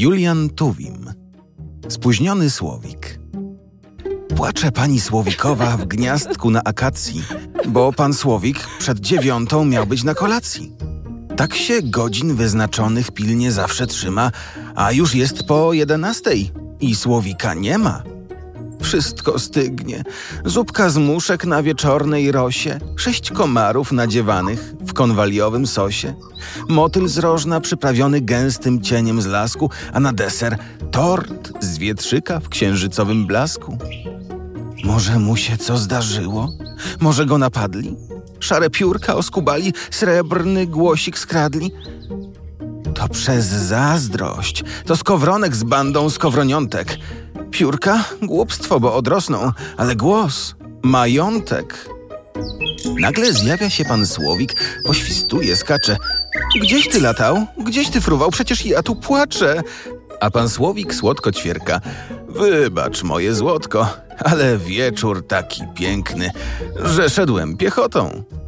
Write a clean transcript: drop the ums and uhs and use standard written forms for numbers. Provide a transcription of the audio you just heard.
Julian Tuwim. Spóźniony Słowik. Płacze pani Słowikowa w gniazdku na akacji, bo pan Słowik przed 9:00 miał być na kolacji. Tak się godzin wyznaczonych pilnie zawsze trzyma, a już jest po 11:00 i Słowika nie ma. Wszystko stygnie. Zupka z muszek na wieczornej rosie, 6 komarów nadziewanych w konwaliowym sosie, motyl z rożna przyprawiony gęstym cieniem z lasku, a na deser tort z wietrzyka w księżycowym blasku. Może mu się co zdarzyło? Może go napadli? Szare piórka oskubali, srebrny głosik skradli? To przez zazdrość, to skowronek z bandą skowroniątek. Piórka? Głupstwo, bo odrosną, ale głos? Majątek. Nagle zjawia się pan Słowik, poświstuje, skacze. Gdzieś ty latał? Gdzieś ty fruwał? Przecież ja tu płaczę. A pan Słowik słodko ćwierka. Wybacz, moje złotko, ale wieczór taki piękny, że szedłem piechotą.